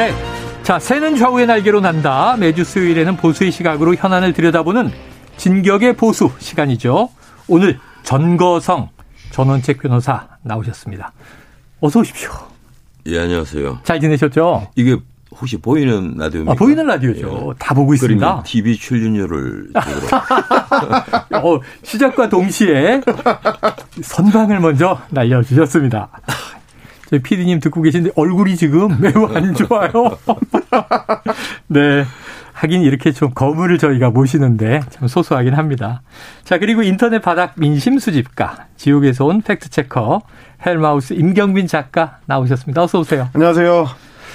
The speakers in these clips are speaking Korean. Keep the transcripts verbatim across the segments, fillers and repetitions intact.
네, 자, 새는 좌우의 날개로 난다. 매주 수요일에는 보수의 시각으로 현안을 들여다보는 진격의 보수 시간이죠. 오늘 전거성 전원책 변호사 나오셨습니다. 어서 오십시오. 예, 안녕하세요. 잘 지내셨죠? 이게 혹시 보이는 라디오입니까? 아, 보이는 라디오죠. 예. 다 보고 있습니다. 티비 출연료를 제대로. 어, 시작과 동시에 선방을 먼저 날려주셨습니다. 저희 피디님 듣고 계신데 얼굴이 지금 매우 안 좋아요. 네. 하긴 이렇게 좀 거물을 저희가 모시는데 참 소소하긴 합니다. 자, 그리고 인터넷 바닥 민심 수집가, 지옥에서 온 팩트체커, 헬마우스 임경빈 작가 나오셨습니다. 어서 오세요. 안녕하세요.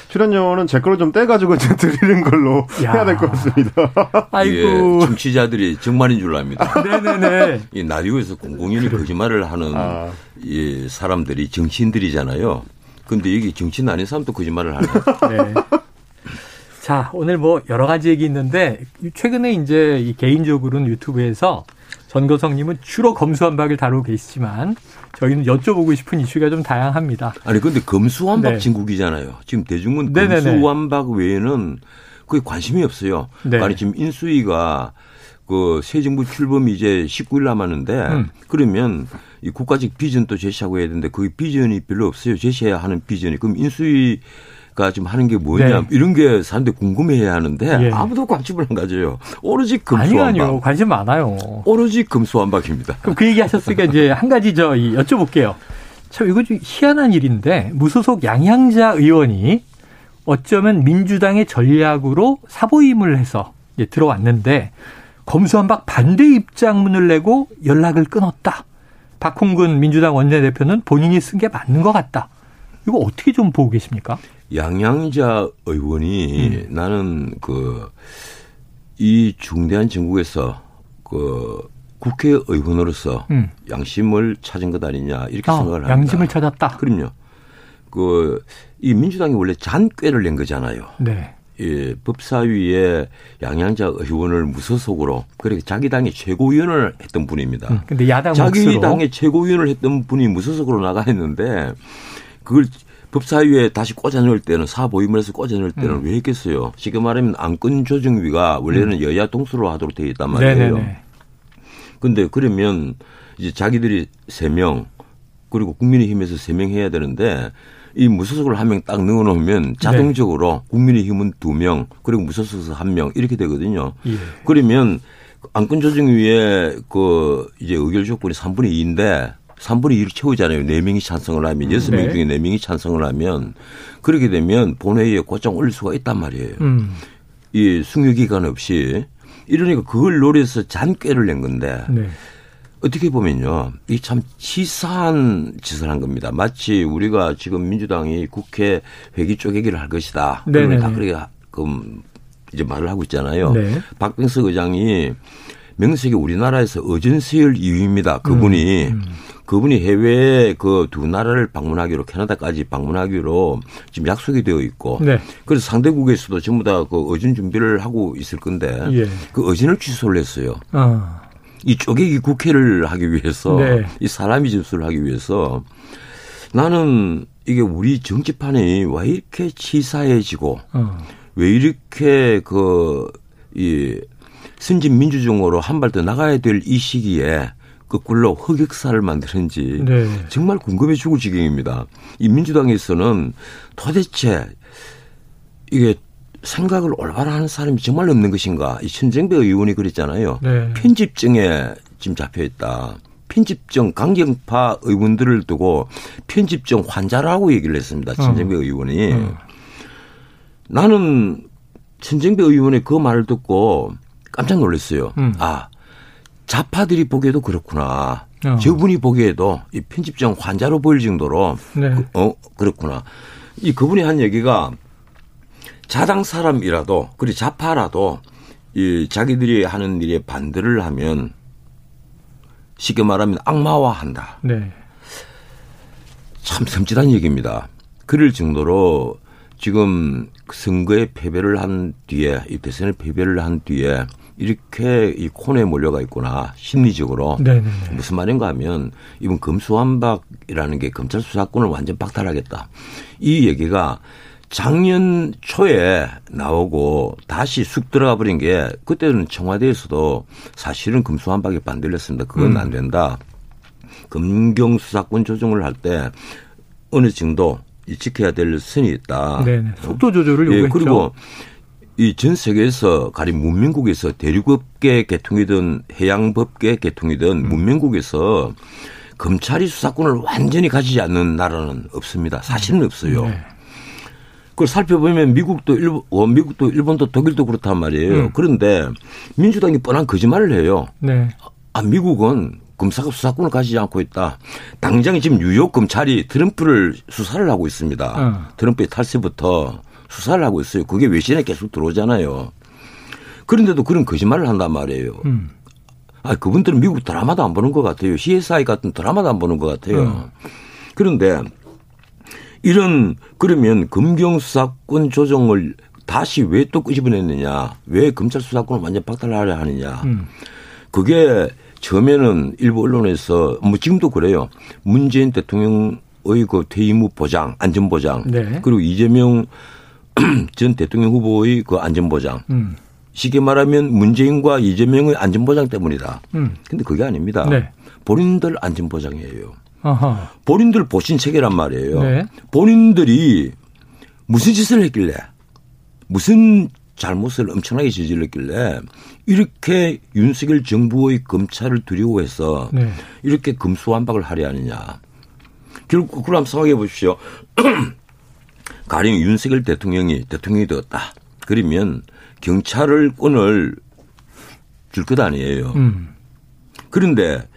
출연료는 제 거로 좀 떼가지고 드리는 걸로 야. 해야 될 것 같습니다. 아이고. 예, 정치자들이 정말인 줄 압니다. 네네네. 이 라디오에서 공공연히 거짓말을 하는 아. 이 사람들이 정치인들이잖아요. 그런데 여기 정치인 아닌 사람도 거짓말을 하네요. 네. 자, 오늘 뭐 여러 가지 얘기 있는데 최근에 이제 이 개인적으로는 유튜브에서 전거성님은 주로 검수완박을 다루고 계시지만 저희는 여쭤보고 싶은 이슈가 좀 다양합니다. 아니 근데 검수완박 네. 진국이잖아요. 지금 대중은 네네네. 검수완박 외에는 거의 관심이 없어요. 네. 아니 지금 인수위가 그 새 정부 출범이 이제 십구 일 남았는데 음. 그러면 이 국가직 비전 또 제시하고 해야 되는데 그 비전이 별로 없어요. 제시해야 하는 비전이. 그럼 인수위 가 지금 하는 게 뭐냐 네. 이런 게 사람들이 궁금해해야 하는데 예. 아무도 관심을 안 가져요. 오로지 금수완박. 아니요, 아니요. 관심 많아요. 오로지 금수완박입니다. 그럼 그 얘기하셨으니까 이제 한 가지 저 여쭤볼게요. 참 이거 좀 희한한 일인데 무소속 양향자 의원이 어쩌면 민주당의 전략으로 사보임을 해서 이제 들어왔는데 검수완박 반대 입장문을 내고 연락을 끊었다. 박홍근 민주당 원내대표는 본인이 쓴 게 맞는 것 같다. 이거 어떻게 좀 보고 계십니까? 양향자 의원이 음. 나는 그 이 중대한 정국에서 그 국회의원으로서 음. 양심을 찾은 것 아니냐 이렇게 아, 생각을 합니다. 양심을 찾았다. 그럼요. 그 이 민주당이 원래 잔꾀를 낸 거잖아요. 네. 예, 법사위에 양향자 의원을 무소속으로 그리고 자기 당의 최고위원을 했던 분입니다. 그런데 음, 야당 자기 몫으로. 당의 최고위원을 했던 분이 무소속으로 나가했는데 그걸 법사위에 다시 꽂아넣을 때는 사보임을 해서 꽂아넣을 때는 음. 왜 했겠어요? 지금 말하면 안건조정위가 원래는 음. 여야 동수로 하도록 되어 있단 말이에요. 그런데 그러면 이제 자기들이 세 명 그리고 국민의힘에서 세 명 해야 되는데 이 무소속을 한 명 딱 넣어놓으면 자동적으로 네. 국민의힘은 두 명 그리고 무소속에서 한 명 이렇게 되거든요. 예. 그러면 안건조정위에 그 이제 의결 조건이 삼분의 이인데 삼분의 이를 채우잖아요. 네 명이 찬성을 하면 여섯 명 네. 중에 네 명이 찬성을 하면 그렇게 되면 본회의에 곧장 올릴 수가 있단 말이에요. 음. 이 숙려기간 없이. 이러니까 그걸 노려서 잔꾀를 낸 건데 네. 어떻게 보면요. 이게 참 치사한 짓을 한 겁니다. 마치 우리가 지금 민주당이 국회 회기 쪼개기를 할 것이다. 그걸 다 그렇게 이제 말을 하고 있잖아요. 네. 박병석 의장이 명색이 우리나라에서 어전세일 이 위입니다. 그분이. 음. 음. 그분이 해외에 그 두 나라를 방문하기로 캐나다까지 방문하기로 지금 약속이 되어 있고 네. 그래서 상대국에서도 전부 다 그 어진 준비를 하고 있을 건데 예. 그 어진을 취소를 했어요. 아. 이 쪼개기 국회를 하기 위해서 네. 이 사람이 접수를 하기 위해서 나는 이게 우리 정치판이 왜 이렇게 치사해지고 아. 왜 이렇게 그 이 선진 민주정으로 한 발 더 나가야 될 이 시기에 거꾸로 흑역사를 만드는지 네. 정말 궁금해 죽을 지경입니다. 이 민주당에서는 도대체 이게 생각을 올바로 하는 사람이 정말 없는 것인가. 이 천정배 의원이 그랬잖아요. 네. 편집증에 지금 잡혀있다. 편집증 강경파 의원들을 두고 편집증 환자라고 얘기를 했습니다. 천정배 어. 의원이. 어. 나는 천정배 의원의 그 말을 듣고 깜짝 놀랐어요. 음. 아. 좌파들이 보기에도 그렇구나. 어. 저분이 보기에도 이 편집증 환자로 보일 정도로 네. 그, 어, 그렇구나. 이 그분이 한 얘기가 자당 사람이라도 그리고 좌파라도 이 자기들이 하는 일에 반대를 하면 쉽게 말하면 악마화한다. 네. 참 섬찟한 얘기입니다. 그럴 정도로 지금 선거에 패배를 한 뒤에 이 대선에 패배를 한 뒤에 이렇게 이 코너에 몰려가 있구나 심리적으로. 네네네. 무슨 말인가 하면 이번 검수완박이라는 게 검찰 수사권을 완전 박탈하겠다. 이 얘기가 작년 초에 나오고 다시 쑥 들어가 버린 게 그때는 청와대에서도 사실은 금수한박에 반대했습니다. 그건 음. 안 된다. 검경수사권 조정을 할 때 어느 정도 지켜야 될 선이 있다. 네네. 속도 조절을 요구했죠. 예, 그리고 이 전 세계에서 가령 문명국에서 대륙업계 개통이든 해양법계 개통이든 문명국에서 검찰이 수사권을 완전히 가지지 않는 나라는 없습니다. 사실은 없어요. 네. 그걸 살펴보면 미국도 일본, 어, 미국도 일본도 독일도 그렇단 말이에요. 음. 그런데 민주당이 뻔한 거짓말을 해요. 네. 아, 미국은 검사가 수사권을 가지지 않고 있다. 당장 지금 뉴욕 검찰이 트럼프를 수사를 하고 있습니다. 어. 트럼프의 탈세부터 수사를 하고 있어요. 그게 외신에 계속 들어오잖아요. 그런데도 그런 거짓말을 한단 말이에요. 음. 아, 그분들은 미국 드라마도 안 보는 것 같아요. 씨에스아이 같은 드라마도 안 보는 것 같아요. 음. 그런데 이런, 그러면 검경수사권 조정을 다시 왜 또 끄집어냈느냐. 왜 검찰 수사권을 완전 박탈하려 하느냐. 음. 그게 처음에는 일부 언론에서 뭐 지금도 그래요. 문재인 대통령의 그 퇴임 후 보장, 안전보장. 네. 그리고 이재명 전 대통령 후보의 그 안전보장. 음. 쉽게 말하면 문재인과 이재명의 안전보장 때문이다. 음. 근데 그게 아닙니다. 네. 본인들 안전보장이에요. 아하. 본인들 보신체계란 말이에요. 네. 본인들이 무슨 짓을 했길래, 무슨 잘못을 엄청나게 저질렀길래 이렇게 윤석열 정부의 검찰을 두려워해서 네. 이렇게 검수완박을 하려 하느냐. 결국 그걸 한번 생각해 보십시오. 가령 윤석열 대통령이 대통령이 되었다. 그러면 경찰을 권을 줄 것 아니에요. 음. 그런데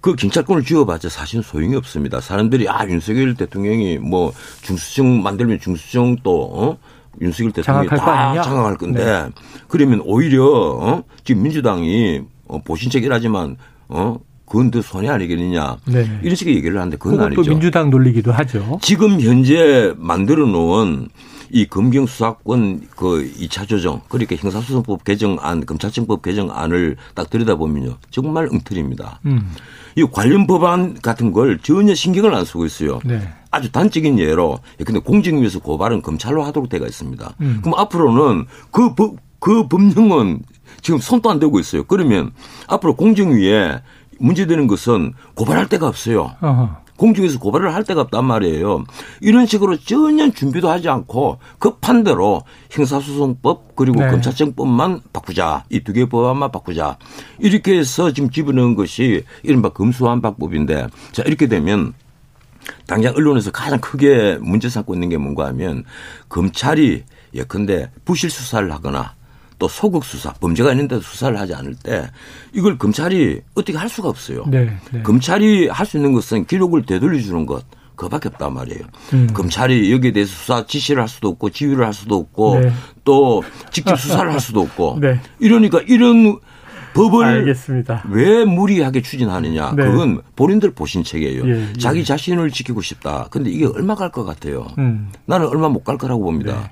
그 경찰권을 쥐어봤자 사실은 소용이 없습니다. 사람들이 아 윤석열 대통령이 뭐 중수청 만들면 중수청 또 어? 윤석열 대통령이 다 장악할 건데 네. 그러면 오히려 어? 지금 민주당이 보신책이라지만 어? 그건 더 손해 아니겠느냐. 네. 이런 식의 얘기를 하는데 그건 아니죠. 그것도 민주당 논리기도 하죠. 지금 현재 만들어 놓은 이 검경수사권 그 이 차 조정, 그러니까 형사소송법 개정안, 검찰청법 개정안을 딱 들여다보면요. 정말 엉터리입니다. 음. 이 관련 법안 같은 걸 전혀 신경을 안 쓰고 있어요. 네. 아주 단적인 예로, 근데 공정위에서 고발은 검찰로 하도록 되어 있습니다. 음. 그럼 앞으로는 그, 법, 그 법령은 지금 손도 안 대고 있어요. 그러면 앞으로 공정위에 문제되는 것은 고발할 데가 없어요. 어허. 공중에서 고발을 할 데가 없단 말이에요. 이런 식으로 전혀 준비도 하지 않고 급한 대로 형사소송법 그리고 네. 검찰청법만 바꾸자. 이 두 개의 법안만 바꾸자. 이렇게 해서 지금 집어넣은 것이 이른바 검수완박법인데 자 이렇게 되면 당장 언론에서 가장 크게 문제 삼고 있는 게 뭔가 하면 검찰이 예컨대 부실 수사를 하거나 또 소극 수사, 범죄가 있는데도 수사를 하지 않을 때 이걸 검찰이 어떻게 할 수가 없어요. 네, 네. 검찰이 할 수 있는 것은 기록을 되돌려주는 것, 그밖에 없단 말이에요. 음. 검찰이 여기에 대해서 수사 지시를 할 수도 없고 지휘를 할 수도 없고 네. 또 직접 수사를 할 수도 없고 네. 이러니까 이런 법을 알겠습니다. 왜 무리하게 추진하느냐. 네. 그건 본인들 보신책이에요. 예, 예. 자기 자신을 지키고 싶다. 근데 이게 얼마 갈 것 같아요. 음. 나는 얼마 못 갈 거라고 봅니다. 네.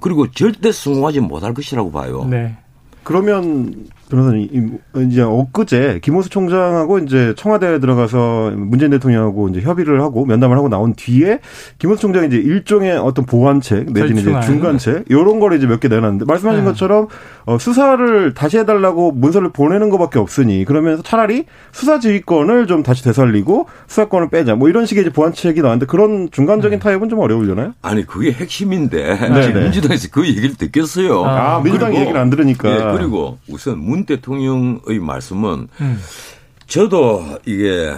그리고 절대 성공하지 못할 것이라고 봐요. 네. 그러면 변호사님 이제 엊그제 김오수 총장하고 이제 청와대에 들어가서 문재인 대통령하고 이제 협의를 하고 면담을 하고 나온 뒤에 김오수 총장이 이제 일종의 어떤 보완책 내지는 이제 중간책 이런 거를 이제 몇 개 내놨는데 말씀하신 네. 것처럼 수사를 다시 해달라고 문서를 보내는 것밖에 없으니 그러면서 차라리 수사지휘권을 좀 다시 되살리고 수사권을 빼자 뭐 이런 식의 이제 보완책이 나왔는데 그런 중간적인 네. 타협은 좀 어려우려나요? 아니 그게 핵심인데 지금 민주당에서 그 얘기를 듣겠어요. 아, 아 민주당 얘기를 안 들으니까. 네, 그리고 우선 문 대통령의 말씀은 음. 저도 이게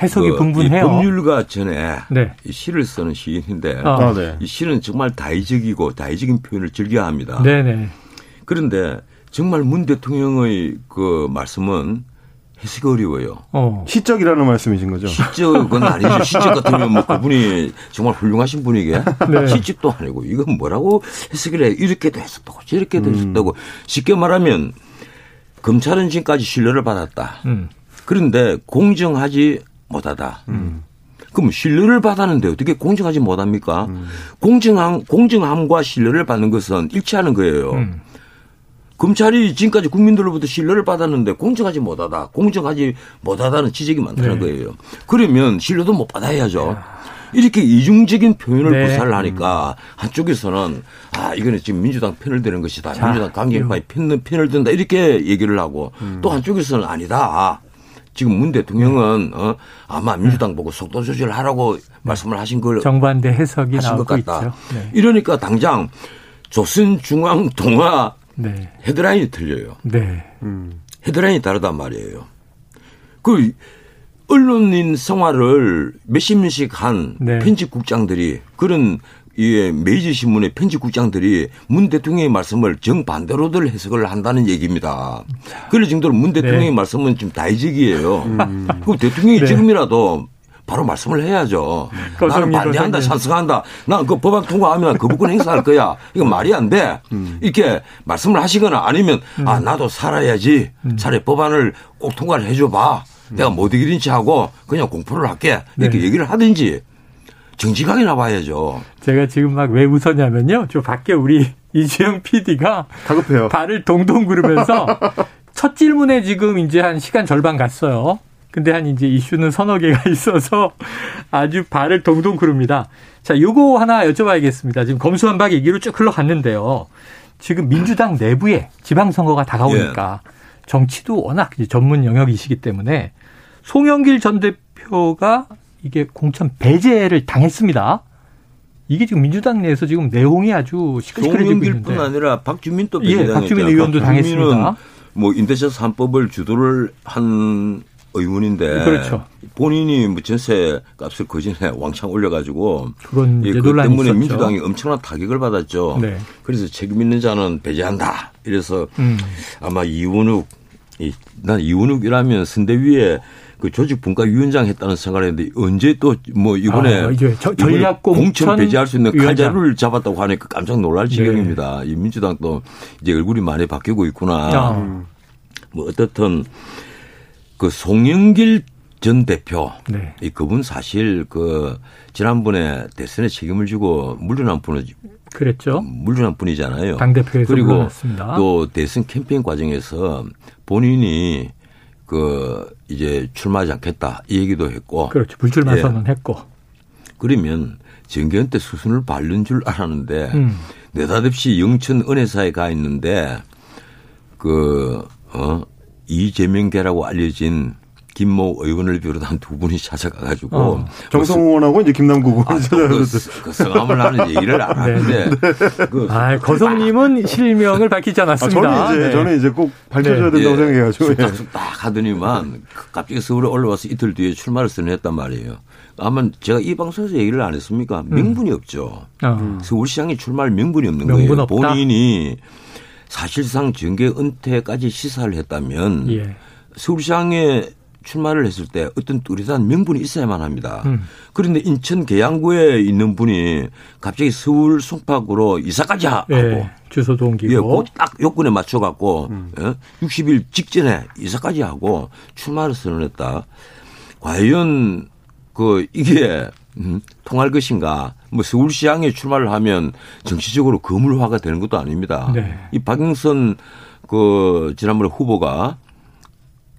해석이 그 분분해요. 법률가 전에 네. 이 시를 쓰는 시인인데 아, 네. 이 시는 정말 다의적이고 다의적인 표현을 즐겨합니다. 네네. 그런데 정말 문 대통령의 그 말씀은 해석이 어려워요. 어. 시적이라는 말씀이신 거죠? 시적은 아니죠. 시적 같으면 뭐 그분이 정말 훌륭하신 분이게 네. 시적도 아니고 이건 뭐라고 해석을 해. 이렇게도 해석하고 저렇게도 음. 해석하고 쉽게 말하면 검찰은 지금까지 신뢰를 받았다. 음. 그런데 공정하지 못하다. 음. 그럼 신뢰를 받았는데 어떻게 공정하지 못합니까? 음. 공정함, 공정함과 신뢰를 받는 것은 일치하는 거예요. 음. 검찰이 지금까지 국민들로부터 신뢰를 받았는데 공정하지 못하다. 공정하지 못하다는 지적이 많다는 네. 거예요. 그러면 신뢰도 못 받아야죠. 이렇게 이중적인 표현을 네. 구사를 하니까 한쪽에서는 아 이거는 지금 민주당 편을 드는 것이다. 자, 민주당 강경파에 편을, 편을 든다. 이렇게 얘기를 하고 음. 또 한쪽에서는 아니다. 지금 문 대통령은 네. 어, 아마 민주당 보고 속도 조절하라고 네. 말씀을 하신 걸 정반대 해석이 하신 나오고 것 같다. 있죠. 네. 이러니까 당장 조선 중앙 동아 네. 헤드라인이 틀려요. 네. 음. 헤드라인이 다르단 말이에요. 그 언론인 생활을 몇십 년씩 한 네. 편집국장들이 그런 예, 메이저 신문의 편집국장들이 문 대통령의 말씀을 정반대로들 해석을 한다는 얘기입니다. 그럴 정도로 문 대통령의 네. 말씀은 지금 다이직이에요. 음. 그럼 대통령이 네. 지금이라도 바로 말씀을 해야죠. 나는 반대한다, 찬성한다. 난 그 법안 통과하면 거부권 행사할 거야. 이거 말이 안 돼. 음. 이렇게 말씀을 하시거나 아니면 음. 아 나도 살아야지. 음. 차라리 법안을 꼭 통과를 해줘봐. 음. 내가 못 이기는 체하고 그냥 공포를 할게. 이렇게 네. 얘기를 하든지. 정직하게 나와야죠. 제가 지금 막 왜 웃었냐면요. 저 밖에 우리 이재명 피디가 다급해요. 발을 동동 구르면서 첫 질문에 지금 이제 한 시간 절반 갔어요. 근데 한 이제 이슈는 서너 개가 있어서 아주 발을 동동 구릅니다. 자, 요거 하나 여쭤봐야겠습니다. 지금 검수완박 얘기로 쭉 흘러갔는데요. 지금 민주당 내부에 지방선거가 다가오니까 예. 정치도 워낙 전문 영역이시기 때문에 송영길 전 대표가 이게 공천 배제를 당했습니다. 이게 지금 민주당 내에서 지금 내홍이 아주 시끌시끌해지고 있는데. 뿐 아니라 박주민 또 배제당했죠. 예, 박주민 의원도 박주민은 당했습니다. 뭐 임대차 삼 법을 주도를 한 의원인데 그렇죠. 본인이 뭐 전세 값을 그 전에 왕창 올려가지고 그런 예, 논란이 때문에 있었죠. 민주당이 엄청난 타격을 받았죠. 네. 그래서 책임 있는 자는 배제한다. 이래서 음. 아마 이원욱, 난 이원욱이라면 선대위에 그 조직분과위원장 했다는 생각을 했는데 언제 또 뭐 이번에, 아, 저, 이번에 공천 배제할 수 있는 칼자루를 잡았다고 하니까 깜짝 놀랄 지경입니다. 네. 이 민주당도 이제 얼굴이 많이 바뀌고 있구나. 아. 뭐 어떻든 그 송영길 전 대표 네. 이 그분 사실 그 지난번에 대선에 책임을 지고 물러난 분은 그랬죠. 물러난 분이잖아요. 당대표에서 그리고 물러났습니다. 또 대선 캠페인 과정에서 본인이 그 이제 출마하지 않겠다 이 얘기도 했고 그렇죠. 불출마 선언했고 예. 그러면 정계현 때 수순을 밟는 줄 알았는데 음. 느닷없이 영천 은혜사에 가 있는데 그 어, 이재명계라고 알려진 김모 의원을 비롯한 두 분이 찾아가가지고 어. 정성호 의원하고 이제 김남국 의원 찾아가서 그 성함을 하는 얘기를 안 하는데 네. 그 아, 거성님은 실명을 밝히지 않았습니다. 아, 저는 이제 네. 저는 이제 꼭 밝혀줘야 네. 된다고 네. 생각해가지고 숙닥숙닥 네. 하더니만 갑자기 서울에 올라와서 이틀 뒤에 출마를 선언했단 말이에요. 아마 제가 이 방송에서 얘기를 안 했습니까? 명분이 음. 없죠. 아. 서울시장이 출마할 명분이 없는 명분 거예요. 없다. 본인이 사실상 정계 은퇴까지 시사를 했다면 예. 서울시장에 출마를 했을 때 어떤 뚜렷한 명분이 있어야만 합니다. 음. 그런데 인천 계양구에 있는 분이 갑자기 서울 송파구로 이사까지 하고 예, 주소도 옮기고 예, 그 딱 요건에 맞춰갖고 음. 예, 육십 일 직전에 이사까지 하고 출마를 선언했다. 과연 그 이게 음, 통할 것인가? 뭐 서울시장에 출마를 하면 정치적으로 거물화가 되는 것도 아닙니다. 네. 이 박영선 그 지난번에 후보가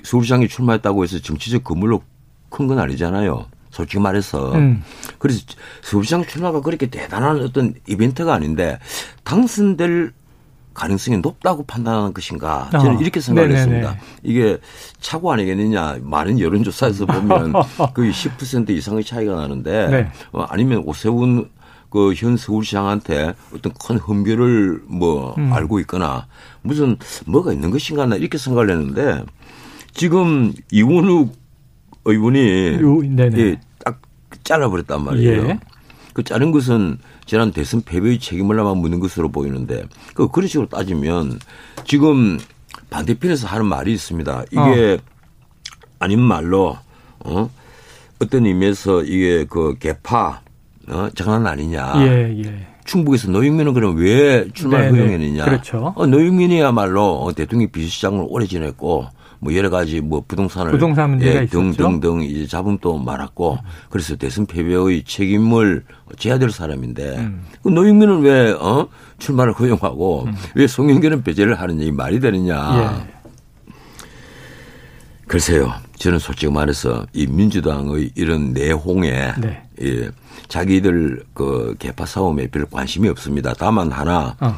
서울시장에 출마했다고 해서 정치적 거물로 큰 건 아니잖아요. 솔직히 말해서. 음. 그래서 서울시장 출마가 그렇게 대단한 어떤 이벤트가 아닌데 당선될 가능성이 높다고 판단하는 것인가. 아. 저는 이렇게 생각을 네네네. 했습니다. 이게 착오 아니겠느냐. 많은 여론조사에서 보면 거의 십 퍼센트 이상의 차이가 나는데 네. 아니면 오세훈 그 현 서울시장한테 어떤 큰 흠결을 뭐 음. 알고 있거나 무슨 뭐가 있는 것인가 이렇게 생각을 했는데 지금 이원욱 의원이 예, 딱 잘라버렸단 말이에요. 예. 그 자른 것은 지난 대선 패배의 책임을 아마 묻는 것으로 보이는데 그 그런 식으로 따지면 지금 반대편에서 하는 말이 있습니다. 이게 어. 아닌 말로 어? 어떤 의미에서 이게 그 개파 어? 장난 아니냐. 예, 예. 충북에서 노영민은 그럼 왜 출마를 허용했느냐. 그렇죠. 어, 노영민이야말로 대통령 비서실장을 오래 지냈고. 뭐 여러 가지 뭐 부동산을 부동산 예, 등등등 이제 잡음도 많았고 음. 그래서 대선 패배의 책임을 져야 될 사람인데 음. 노영민은 왜 어? 출마를 허용하고 음. 왜 송영길은 배제를 하느냐 이 말이 되느냐. 예. 글쎄요. 저는 솔직히 말해서 이 민주당의 이런 내홍에 네. 예, 자기들 그 개파 싸움에 별 관심이 없습니다. 다만 하나 어.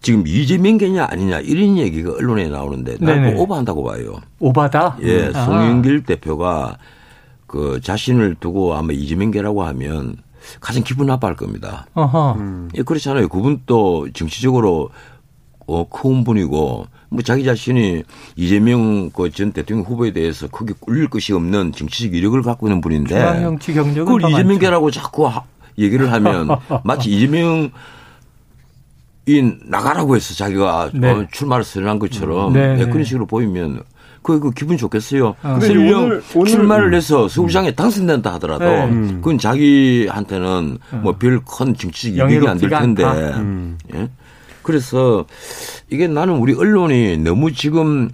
지금 이재명 개냐 아니냐 이런 얘기가 언론에 나오는데 난 오바한다고 봐요. 오바다? 예, 아. 송영길 대표가 그 자신을 두고 아마 이재명계라고 하면 가장 기분 나빠할 겁니다. 어허. 음. 예, 그렇잖아요. 그분 또 정치적으로 어, 큰 분이고 뭐 자기 자신이 이재명 그 전 대통령 후보에 대해서 크게 꿀릴 것이 없는 정치적 이력을 갖고 있는 분인데 정치 경력은 그걸 이재명계라고 자꾸 하, 얘기를 하면 마치 이재명 인 나가라고 해서 자기가 네. 출마를 선언한 것처럼 네, 네. 그런 식으로 보이면 그 그 기분 좋겠어요. 아. 설령 출마를 해서 서울시장에 음. 당선된다 하더라도 네. 그건 자기한테는 음. 뭐 별 큰 정치적 이득이 안 될 텐데. 음. 예? 그래서 이게 나는 우리 언론이 너무 지금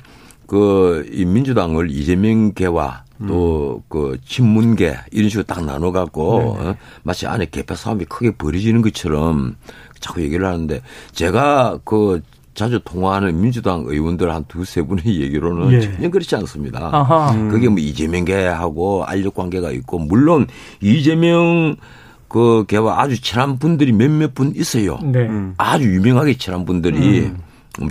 그 이 민주당을 이재명계와 또 그 친문계 이런 식으로 딱 나눠 갖고 어? 마치 안에 개파 싸움이 크게 벌어지는 것처럼 자꾸 얘기를 하는데 제가 그 자주 통화하는 민주당 의원들 한 두세 분의 얘기로는 예. 전혀 그렇지 않습니다. 아하. 음. 그게 뭐 이재명계하고 알력 관계가 있고 물론 이재명 그 계와 아주 친한 분들이 몇몇 분 있어요. 네. 음. 아주 유명하게 친한 분들이. 음.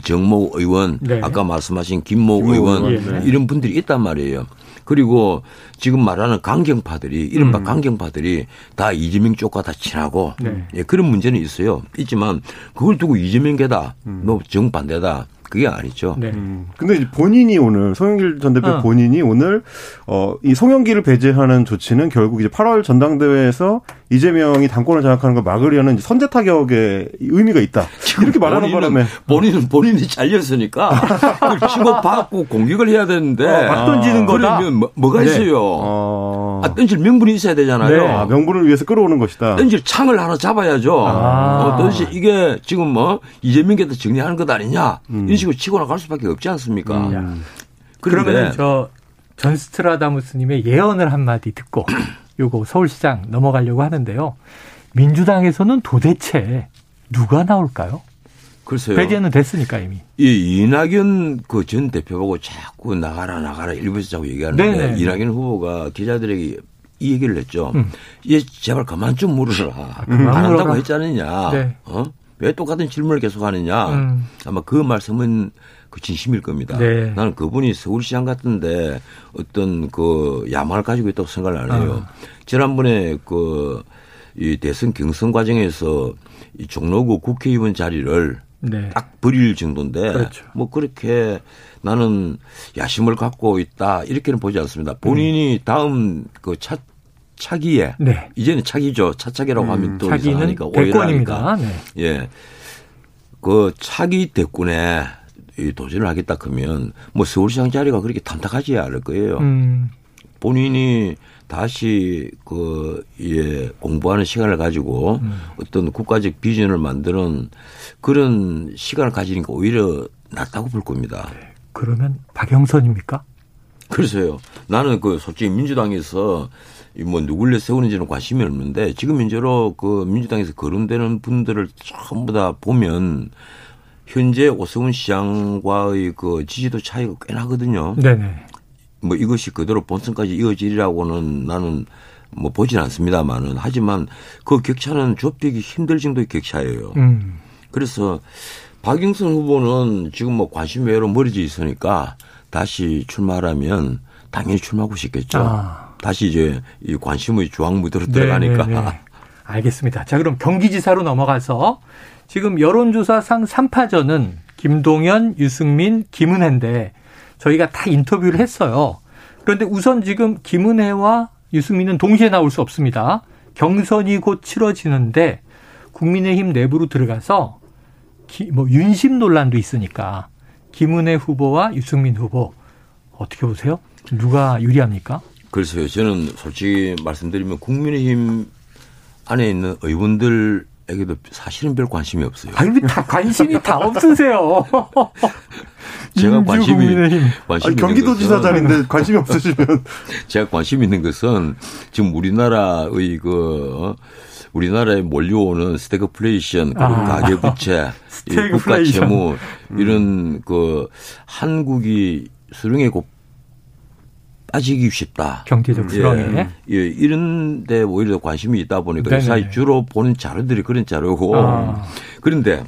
정모 의원, 네. 아까 말씀하신 김모 의원 예, 네. 이런 분들이 있단 말이에요. 그리고 지금 말하는 강경파들이 이른바 음. 강경파들이 다 이재명 쪽과 다 친하고 네. 예, 그런 문제는 있어요. 있지만 그걸 두고 이재명계다, 음. 뭐 정반대다. 그게 아니죠. 네. 음. 근데 이제 본인이 오늘 송영길 전 대표 어. 본인이 오늘 어, 이 송영길을 배제하는 조치는 결국 이제 팔월 전당대회에서 이재명이 당권을 장악하는 걸 막으려는 선제 타격의 의미가 있다. 이렇게 말하는 본인은, 바람에 본인은 본인이 잘렸으니까 그걸 치고 받고 공격을 해야 되는데 어, 막 던지는 아. 거다. 그러면 뭐, 뭐가 네. 있어요? 어. 아, 던질 명분이 있어야 되잖아요. 네. 아, 명분을 위해서 끌어오는 것이다. 던질 창을 하나 잡아야죠. 아. 어, 던질 이게 지금 뭐 이재명께도 정리하는 것 아니냐? 음. 식으로 치고 나갈 수밖에 없지 않습니까? 음. 그러면 저 전 스트라다무스님의 예언을 한마디 듣고 요거 서울시장 넘어가려고 하는데요. 민주당에서는 도대체 누가 나올까요? 글쎄요. 배제는 됐으니까 이미. 이 이낙연 그 전 대표하고 자꾸 나가라 나가라 일부에서 자꾸 얘기하는데 이낙연 후보가 기자들에게 이 얘기를 했죠. 음. 얘 제발 그만 좀 물으라. 아, 그만 음. 안 한다고 했지 않느냐. 네. 어? 왜 똑같은 질문을 계속하느냐. 음. 아마 그 말씀은 그 진심일 겁니다. 네. 나는 그분이 서울시장 같은데 어떤 그 야망을 가지고 있다고 생각을 안 해요. 아. 지난번에 그 이 대선 경선 과정에서 이 종로구 국회의원 자리를 네. 딱 버릴 정도인데 그렇죠. 뭐 그렇게 나는 야심을 갖고 있다 이렇게는 보지 않습니다. 본인이 음. 다음 그 차 차기에 네. 이제는 차기죠. 차차기라고 음, 하면 또 이상하니까 오해라니까. 네. 예, 그 차기 대권에 도전을 하겠다 그러면 뭐 서울시장 자리가 그렇게 탐탁하지 않을 거예요. 음. 본인이 다시 그 예, 공부하는 시간을 가지고 음. 어떤 국가적 비전을 만드는 그런 시간을 가지니까 오히려 낫다고 볼 겁니다. 네. 그러면 박영선입니까? 글쎄요. 나는 그 솔직히 민주당에서 뭐 누굴 내세우는지는 관심이 없는데 지금 현재로 그 민주당에서 거론되는 분들을 전부 다 보면 현재 오세훈 시장과의 그 지지도 차이가 꽤 나거든요. 네네. 뭐 이것이 그대로 본선까지 이어지리라고는 나는 뭐 보진 않습니다만은 하지만 그 격차는 좁히기 힘들 정도의 격차예요. 음. 그래서 박영선 후보는 지금 뭐 관심 외로 멀어져 있으니까 다시 출마하라면 당연히 출마하고 싶겠죠. 아. 다시 이제 이 관심의 주황무대로 들어가니까. 네네네. 알겠습니다. 자, 그럼 경기지사로 넘어가서 지금 여론조사상 삼 파전은 김동연, 유승민, 김은혜인데 저희가 다 인터뷰를 했어요. 그런데 우선 지금 김은혜와 유승민은 동시에 나올 수 없습니다. 경선이 곧 치러지는데 국민의힘 내부로 들어가서 기, 뭐 윤심 논란도 있으니까 김은혜 후보와 유승민 후보 어떻게 보세요? 누가 유리합니까? 글쎄요. 저는 솔직히 말씀드리면 국민의힘 안에 있는 의원들에게도 사실은 별 관심이 없어요. 아니, 다 관심이 다 없으세요. 제가 관심이, 국민의힘. 관심이 아니, 경기도지사 자리인데 관심이 없으시면. 제가 관심이 있는 것은 지금 우리나라의 그 우리나라에 몰려오는 스태그플레이션, 그리고 아. 가계부채, 국가 채무 이런 그 한국이 수령의 곱 빠지기 쉽다. 경제적 수렁에. 예, 예, 이런 데 오히려 관심이 있다 보니까 네네. 이 사이 주로 보는 자료들이 그런 자료고. 아. 그런데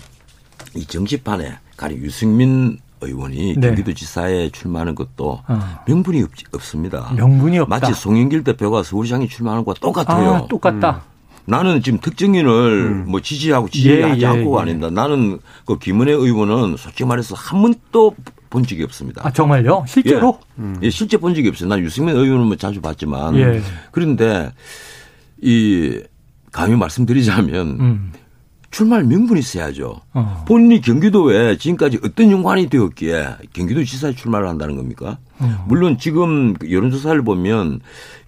이 정치판에 가령 유승민 의원이 네. 경기도지사에 출마하는 것도 아. 명분이 없, 없습니다. 명분이 없다. 마치 송영길 대표가 서울시장에 출마하는 것과 똑같아요. 아, 똑같다. 음. 나는 지금 특정인을 음. 뭐 지지하고 지지하지 예, 않고가 예, 예. 아닙니다. 나는 그 김은혜 의원은 솔직히 말해서 한 번도 본 적이 없습니다. 아, 정말요? 실제로? 예, 음. 예, 실제 본 적이 없어요. 난 유승민 의원은 뭐 자주 봤지만. 예. 그런데, 이, 감히 말씀드리자면, 음. 출마할 명분이 있어야죠. 어. 본인이 경기도에 지금까지 어떤 연관이 되었기에 경기도 지사에 출마를 한다는 겁니까? 어. 물론 지금 여론조사를 보면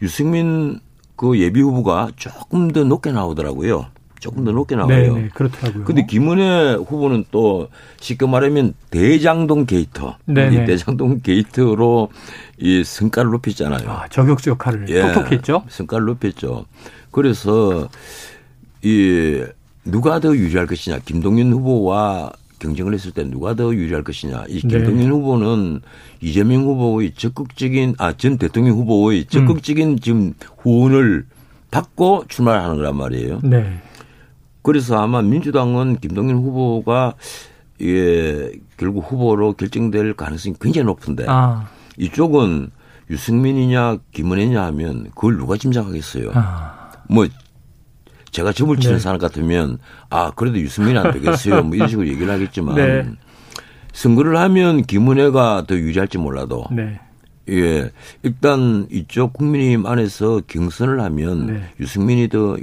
유승민 그 예비 후보가 조금 더 높게 나오더라고요. 조금 더 높게 나와요. 네, 그렇더라고요. 그런데 김은혜 후보는 또 쉽게 말하면 대장동 게이터, 네네. 이 대장동 게이트로 이 성과를 높였잖아요. 아, 저격수 역할을 예, 똑똑했죠. 성과를 높였죠. 그래서 이 누가 더 유리할 것이냐, 김동연 후보와 경쟁을 했을 때 누가 더 유리할 것이냐. 이 김동연 네. 후보는 이재명 후보의 적극적인, 아, 전 대통령 후보의 적극적인 음. 지금 후원을 받고 출마를 하는 거란 말이에요. 네. 그래서 아마 민주당은 김동연 후보가 예, 결국 후보로 결정될 가능성이 굉장히 높은데 아. 이쪽은 유승민이냐 김은혜냐 하면 그걸 누가 짐작하겠어요. 아. 뭐 제가 점을 치는 네. 사람 같으면 아 그래도 유승민이 안 되겠어요. 뭐 이런 식으로 얘기를 하겠지만 네. 선거를 하면 김은혜가 더 유리할지 몰라도 네. 예, 일단 이쪽 국민의힘 안에서 경선을 하면 네. 유승민이 더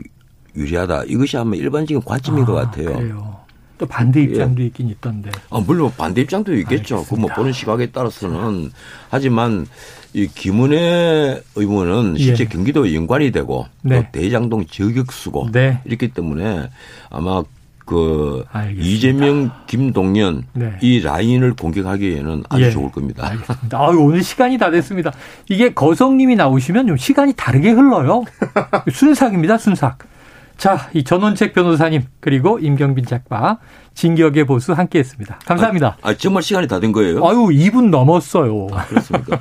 유리하다. 이것이 아마 일반적인 관점인 아, 것 같아요. 그래요. 또 반대 입장도 예. 있긴 있던데. 아, 물론 반대 입장도 있겠죠. 그 뭐 보는 시각에 따라서는. 하지만 이 김은혜 의원은 예. 실제 경기도에 연관이 되고 네. 또 대장동 저격수고 네. 이렇기 때문에 아마 그 알겠습니다. 이재명, 김동연 네. 이 라인을 공격하기에는 아주 예. 좋을 겁니다. 알겠습니다. 아유, 오늘 시간이 다 됐습니다. 이게 거성님이 나오시면 좀 시간이 다르게 흘러요. 순삭입니다. 순삭. 자, 이 전원책 변호사님 그리고 임경빈 작가 진격의 보수 함께했습니다. 감사합니다. 아, 아 정말 시간이 다 된 거예요? 아유, 이 분 넘었어요. 아, 그렇습니까?